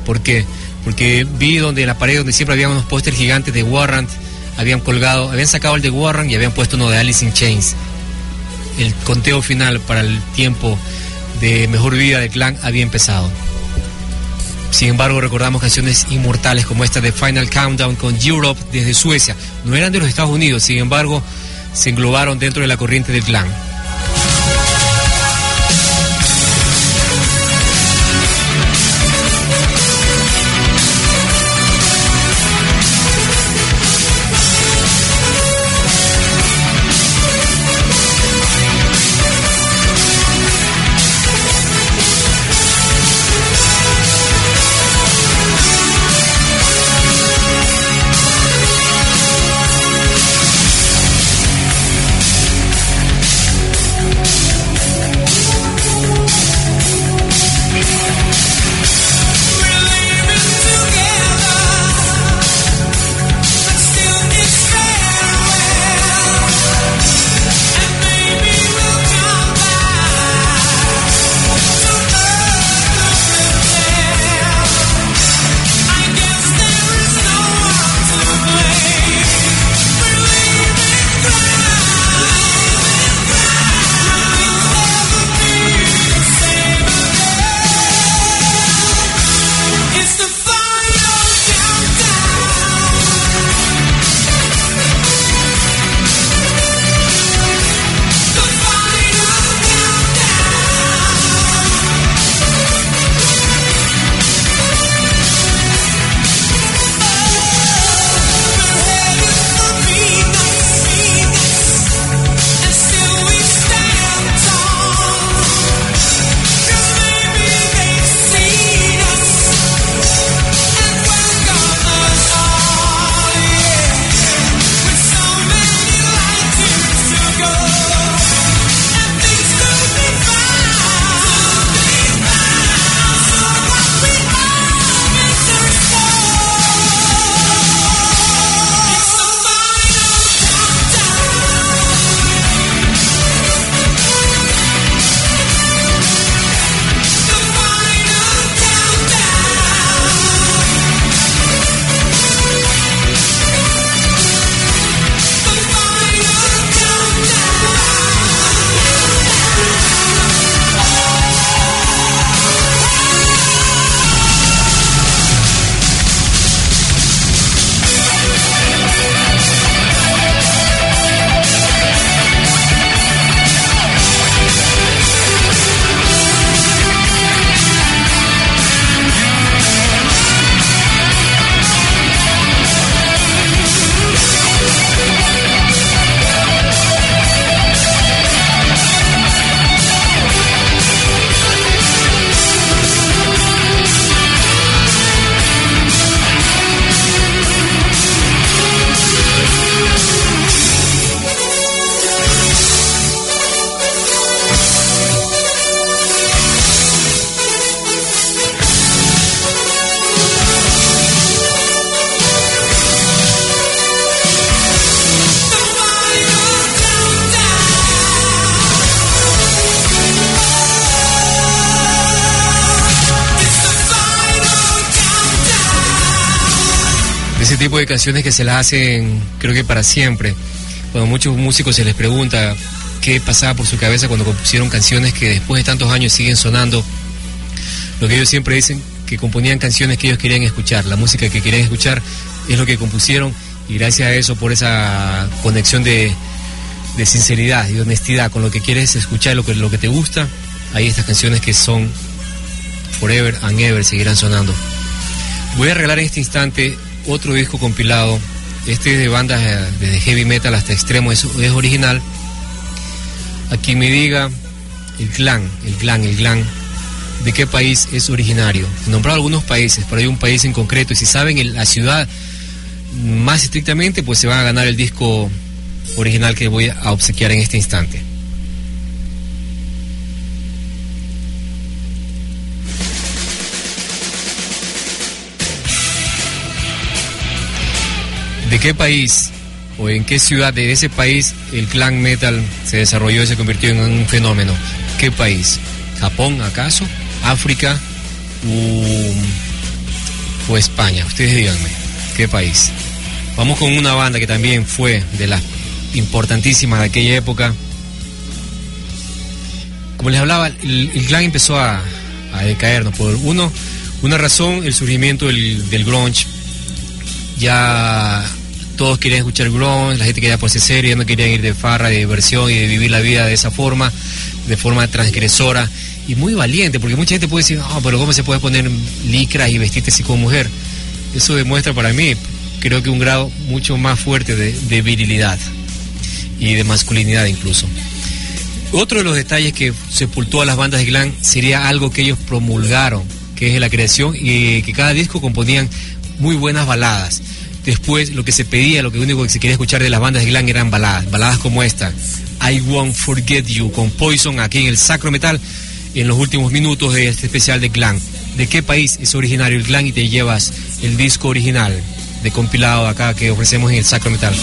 ¿Por qué? Porque vi donde en la pared, donde siempre había unos pósters gigantes de Warrant, habían colgado, habían sacado el de Warren y habían puesto uno de Alice in Chains. El conteo final para el tiempo de mejor vida del clan había empezado. Sin embargo, recordamos canciones inmortales como esta de Final Countdown con Europe desde Suecia. No eran de los Estados Unidos, sin embargo, se englobaron dentro de la corriente del clan. tipo de canciones que se las hacen, creo que para siempre. Cuando a muchos músicos se les pregunta qué pasaba por su cabeza cuando compusieron canciones que después de tantos años siguen sonando, lo que ellos siempre dicen, que componían canciones que ellos querían escuchar, la música que querían escuchar es lo que compusieron, y gracias a eso, por esa conexión de, de sinceridad y honestidad con lo que quieres escuchar, lo que, lo que te gusta, hay estas canciones que son forever and ever, seguirán sonando. Voy a regalar en este instante otro disco compilado. Este es de bandas desde heavy metal hasta extremo, es, es original. A quien me diga el clan, el clan, el clan, de qué país es originario. He nombrado algunos países, pero hay un país en concreto, y si saben el, la ciudad más estrictamente, pues se van a ganar el disco original que voy a obsequiar en este instante. ¿De qué país o en qué ciudad de ese país el clan metal se desarrolló y se convirtió en un fenómeno? ¿Qué país? ¿Japón acaso? ¿África? ¿O, o España? Ustedes díganme, ¿qué país? Vamos con una banda que también fue de las importantísimas de aquella época. Como les hablaba, el, el clan empezó a, a decaernos por uno, una razón, el surgimiento del, del grunge. Ya todos querían escuchar grunge, la gente quería ponerse seria, ya no querían ir de farra, de diversión y de vivir la vida de esa forma, de forma transgresora y muy valiente, porque mucha gente puede decir, ah, oh, pero ¿cómo se puede poner licras y vestirte así como mujer? Eso demuestra para mí, creo que un grado mucho más fuerte de, de virilidad y de masculinidad incluso. Otro de los detalles que sepultó a las bandas de glam sería algo que ellos promulgaron, que es la creación, y que cada disco componían muy buenas baladas. Después lo que se pedía, lo que único que se quería escuchar de las bandas de glam eran baladas, baladas como esta, I Won't Forget You, con Poison, aquí en el Sacro Metal, en los últimos minutos de este especial de glam. ¿De qué país es originario el glam? Y te llevas el disco original de compilado acá que ofrecemos en el Sacro Metal.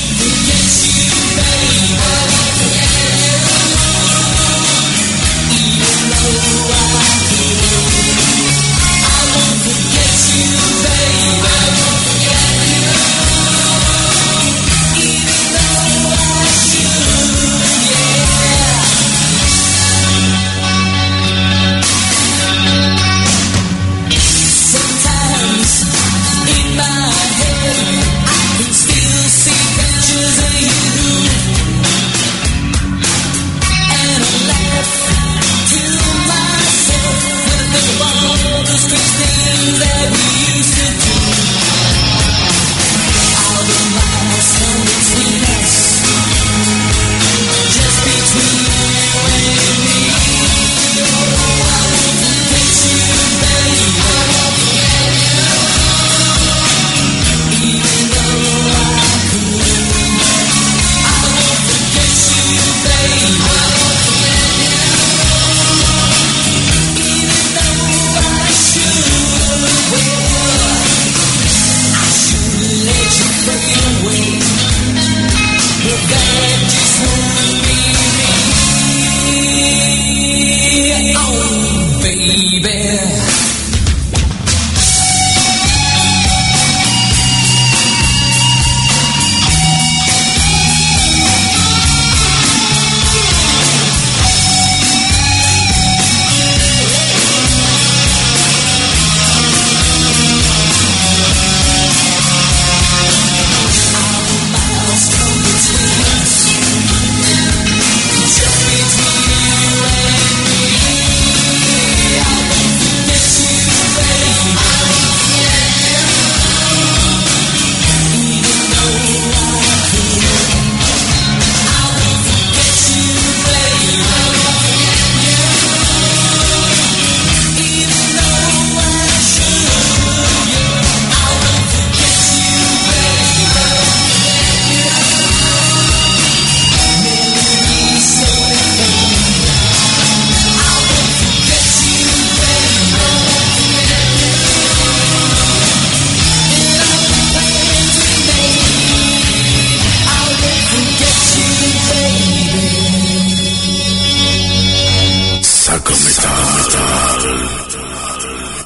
Sacro Metal.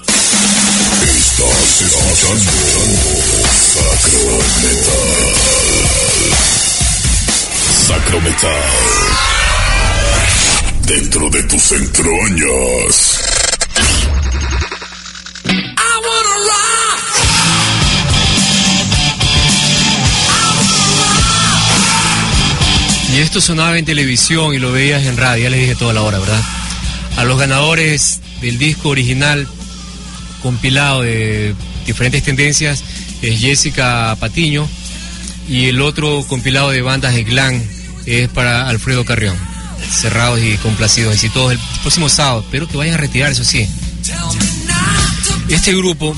Estás escuchando Sacro Electrometal dentro de tus entroñas. I wanna rock. I wanna rock. Y esto sonaba en televisión y lo veías en radio, ya les dije toda la hora, ¿verdad? A los ganadores del disco original compilado de diferentes tendencias es Jessica Patiño, y el otro compilado de bandas de glam es para Alfredo Carrión. Cerrados y complacidos, exitosos el próximo sábado, pero que vayan a retirar, eso sí. Este grupo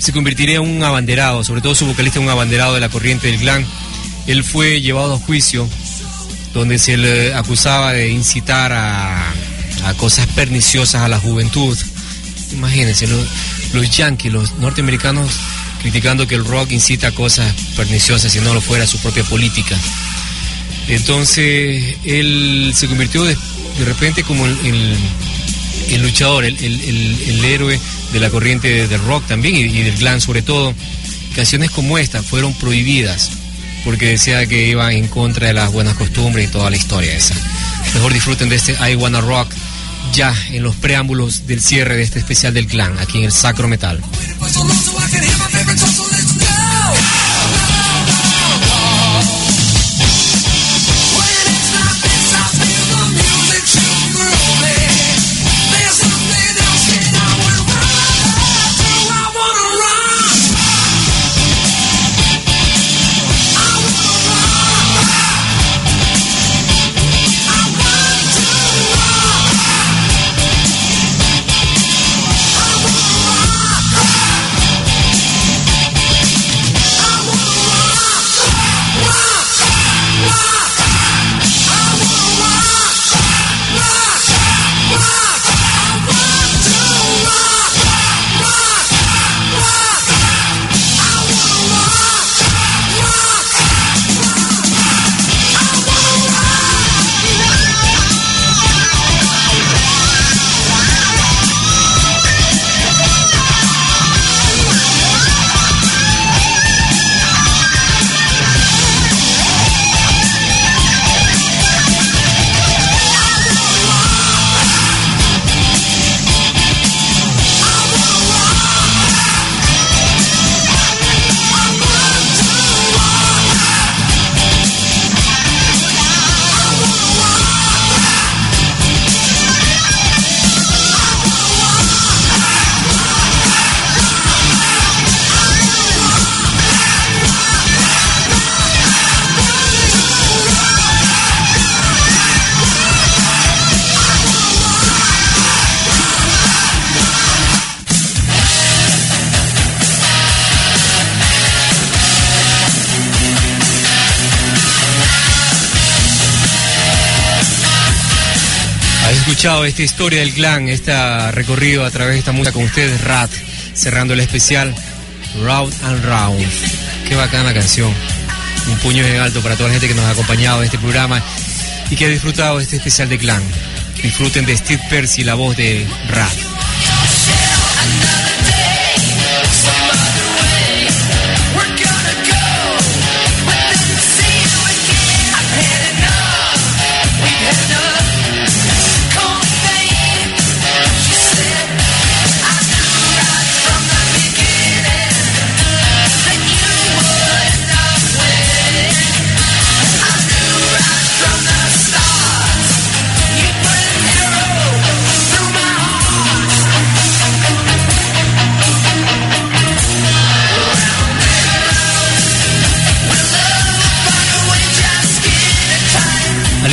se convertiría en un abanderado, sobre todo su vocalista, un abanderado de la corriente del glam. Él fue llevado a juicio, donde se le acusaba de incitar a, a cosas perniciosas a la juventud. Imagínense, los, los yankees, los norteamericanos, criticando que el rock incita a cosas perniciosas si no lo fuera su propia política. Entonces él se convirtió de, de repente como el, el, el luchador, el, el, el, el héroe de la corriente del rock también y, y del glam sobre todo. Canciones como esta fueron prohibidas porque decía que iba en contra de las buenas costumbres y toda la historia esa. Mejor disfruten de este I Wanna Rock ya en los preámbulos del cierre de este especial del clan, aquí en el Sacro Metal. Esta historia del clan, esta recorrido a través de esta música con ustedes, Ratt, cerrando el especial Round and Round. Qué bacana canción. Un puño en alto para toda la gente que nos ha acompañado en este programa y que ha disfrutado de este especial de clan. Disfruten de Steve Percy, la voz de Ratt.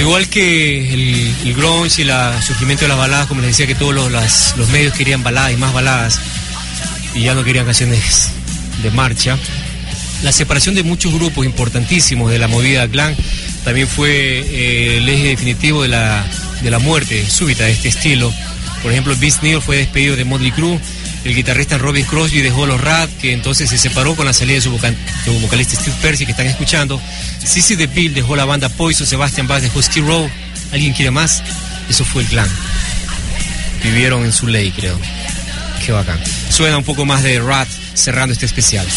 Igual que el, el grunge y el surgimiento de las baladas, como les decía que todos los, las, los medios querían baladas y más baladas y ya no querían canciones de marcha, la separación de muchos grupos importantísimos de la movida glam también fue eh, el eje definitivo de la, de la muerte súbita de este estilo. Por ejemplo, Vince Neil fue despedido de Mötley Crüe, el guitarrista Robbie Crosby dejó los Ratt, que entonces se separó con la salida de su, vocal, su vocalista Steve Percy, que están escuchando. Cissy DeVille dejó la banda Poison, Sebastian Bach dejó Skid Row. ¿Alguien quiere más? Eso fue el clan. Vivieron en su ley, creo. Qué bacán. Suena un poco más de Ratt cerrando este especial.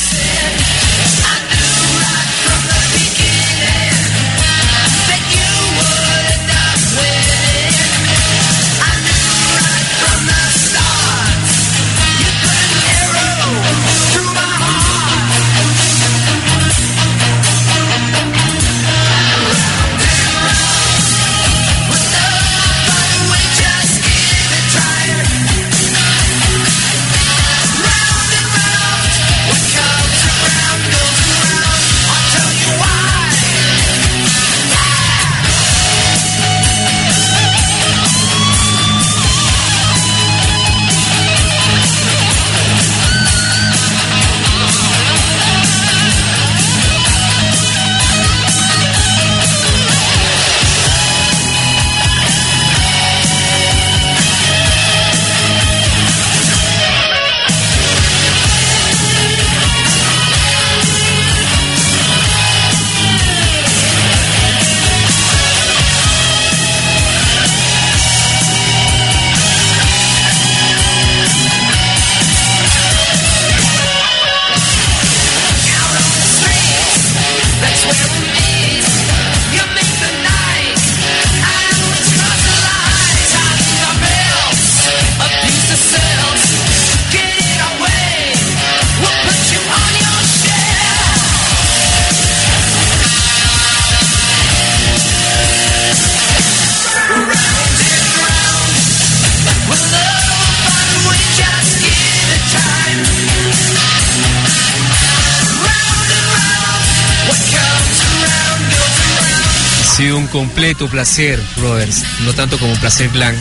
completo placer, brothers. No tanto como placer glam.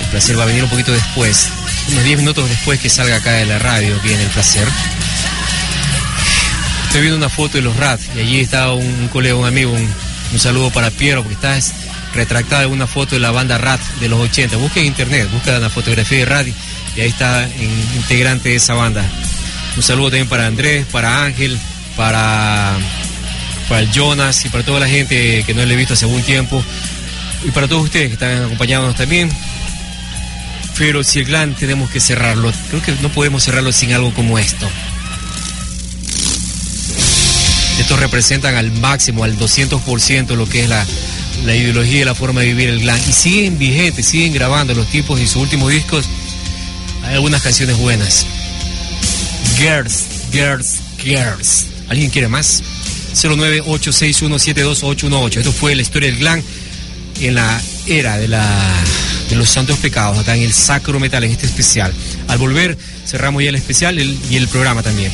El placer va a venir un poquito después, unos diez minutos después que salga acá de la radio, aquí en el placer. Estoy viendo una foto de los Ratt y allí estaba un, un colega, un amigo, un, un saludo para Piero, porque está retractada una foto de la banda Ratt de los ochenta. Busca en internet, busca la fotografía de Ratt y ahí está en, integrante de esa banda. Un saludo también para Andrés, para Ángel, para, para el Jonas y para toda la gente que no le he visto hace algún tiempo. Y para todos ustedes que están acompañándonos también. Pero si el glam tenemos que cerrarlo, creo que no podemos cerrarlo sin algo como esto. Estos representan al máximo, al doscientos por ciento lo que es la, la ideología y la forma de vivir el glam. Y siguen vigentes, siguen grabando los tipos y sus últimos discos. Hay algunas canciones buenas. Girls, Girls, Girls. ¿Alguien quiere más? cero nueve ocho seis uno siete dos ocho uno ocho. Esto fue la historia del glam en la era de la... de los santos pecados, acá en el Sacro Metal, en este especial. Al volver cerramos ya el especial el, y el programa también.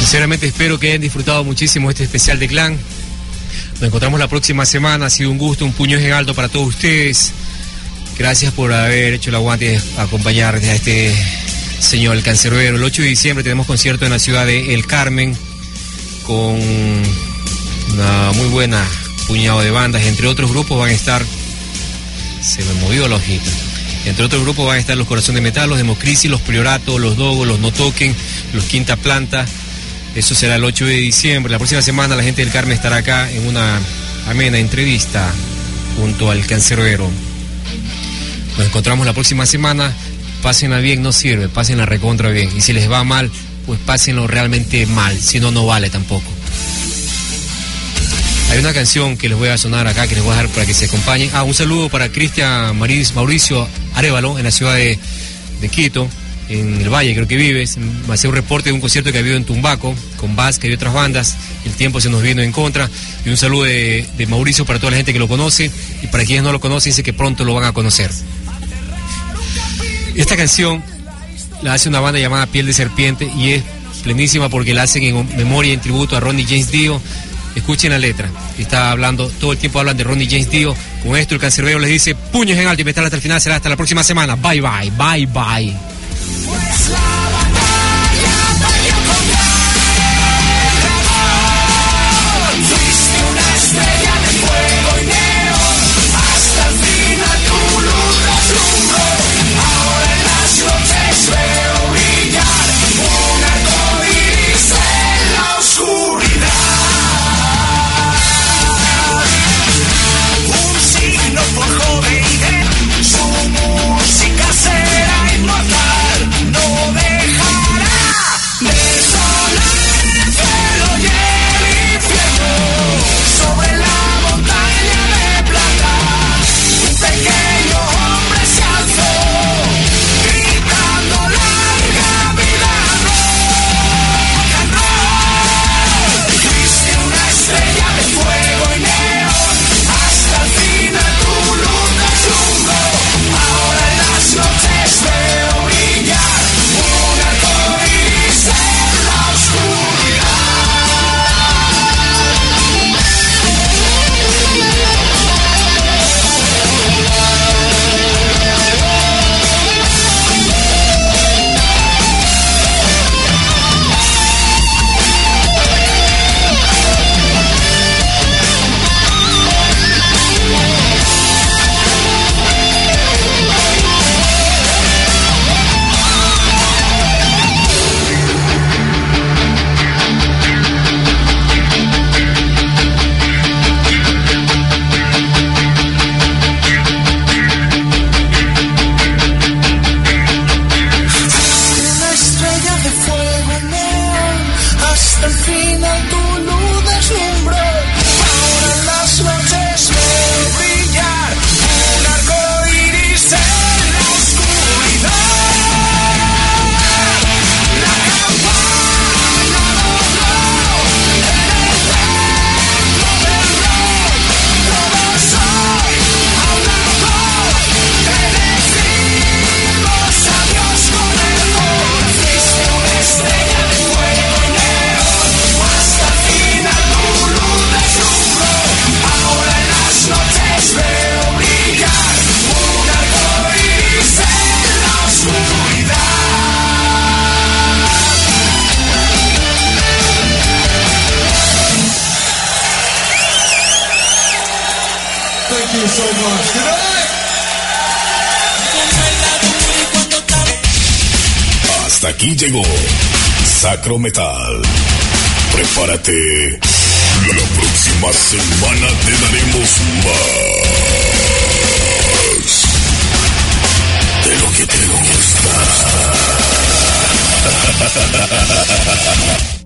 Sinceramente espero que hayan disfrutado muchísimo este especial de Glam. Nos encontramos la próxima semana. Ha sido un gusto, un puño en alto para todos ustedes. Gracias por haber hecho el aguante a acompañar a este señor, el cancerbero. El ocho de diciembre tenemos concierto en la ciudad de El Carmen con una muy buena puñado de bandas. Entre otros grupos van a estar... Se me movió la hojita. Entre otros grupos van a estar los Corazón de Metal, los Democrisis, los Priorato, los Dogos, los No Toquen, los Quinta Planta. Eso será el ocho de diciembre. La próxima semana la gente del Carmen estará acá en una amena entrevista junto al cancerbero. Nos encontramos la próxima semana. Pásenla bien, no sirve, pásenla recontra bien. Y si les va mal, pues pásenlo realmente mal, si no, no vale tampoco. Hay una canción que les voy a sonar acá, que les voy a dejar para que se acompañen. Ah, un saludo para Cristian Mauricio Arevalo, en la ciudad de, de Quito, en el Valle creo que vives. Me hacía un reporte de un concierto que ha habido en Tumbaco, con Vasca y otras bandas. El tiempo se nos vino en contra. Y un saludo de, de Mauricio para toda la gente que lo conoce, y para quienes no lo conocen, dice que pronto lo van a conocer. Esta canción la hace una banda llamada Piel de Serpiente, y es plenísima porque la hacen en memoria y en tributo a Ronnie James Dio. Escuchen la letra. Está hablando, todo el tiempo hablan de Ronnie James Dio. Con esto el cancerbero les dice: puños en alto y metal hasta el final. Será hasta la próxima semana. Bye bye, bye bye. Aquí llegó Sacro Metal. Prepárate. La próxima semana te daremos más de lo que te gusta.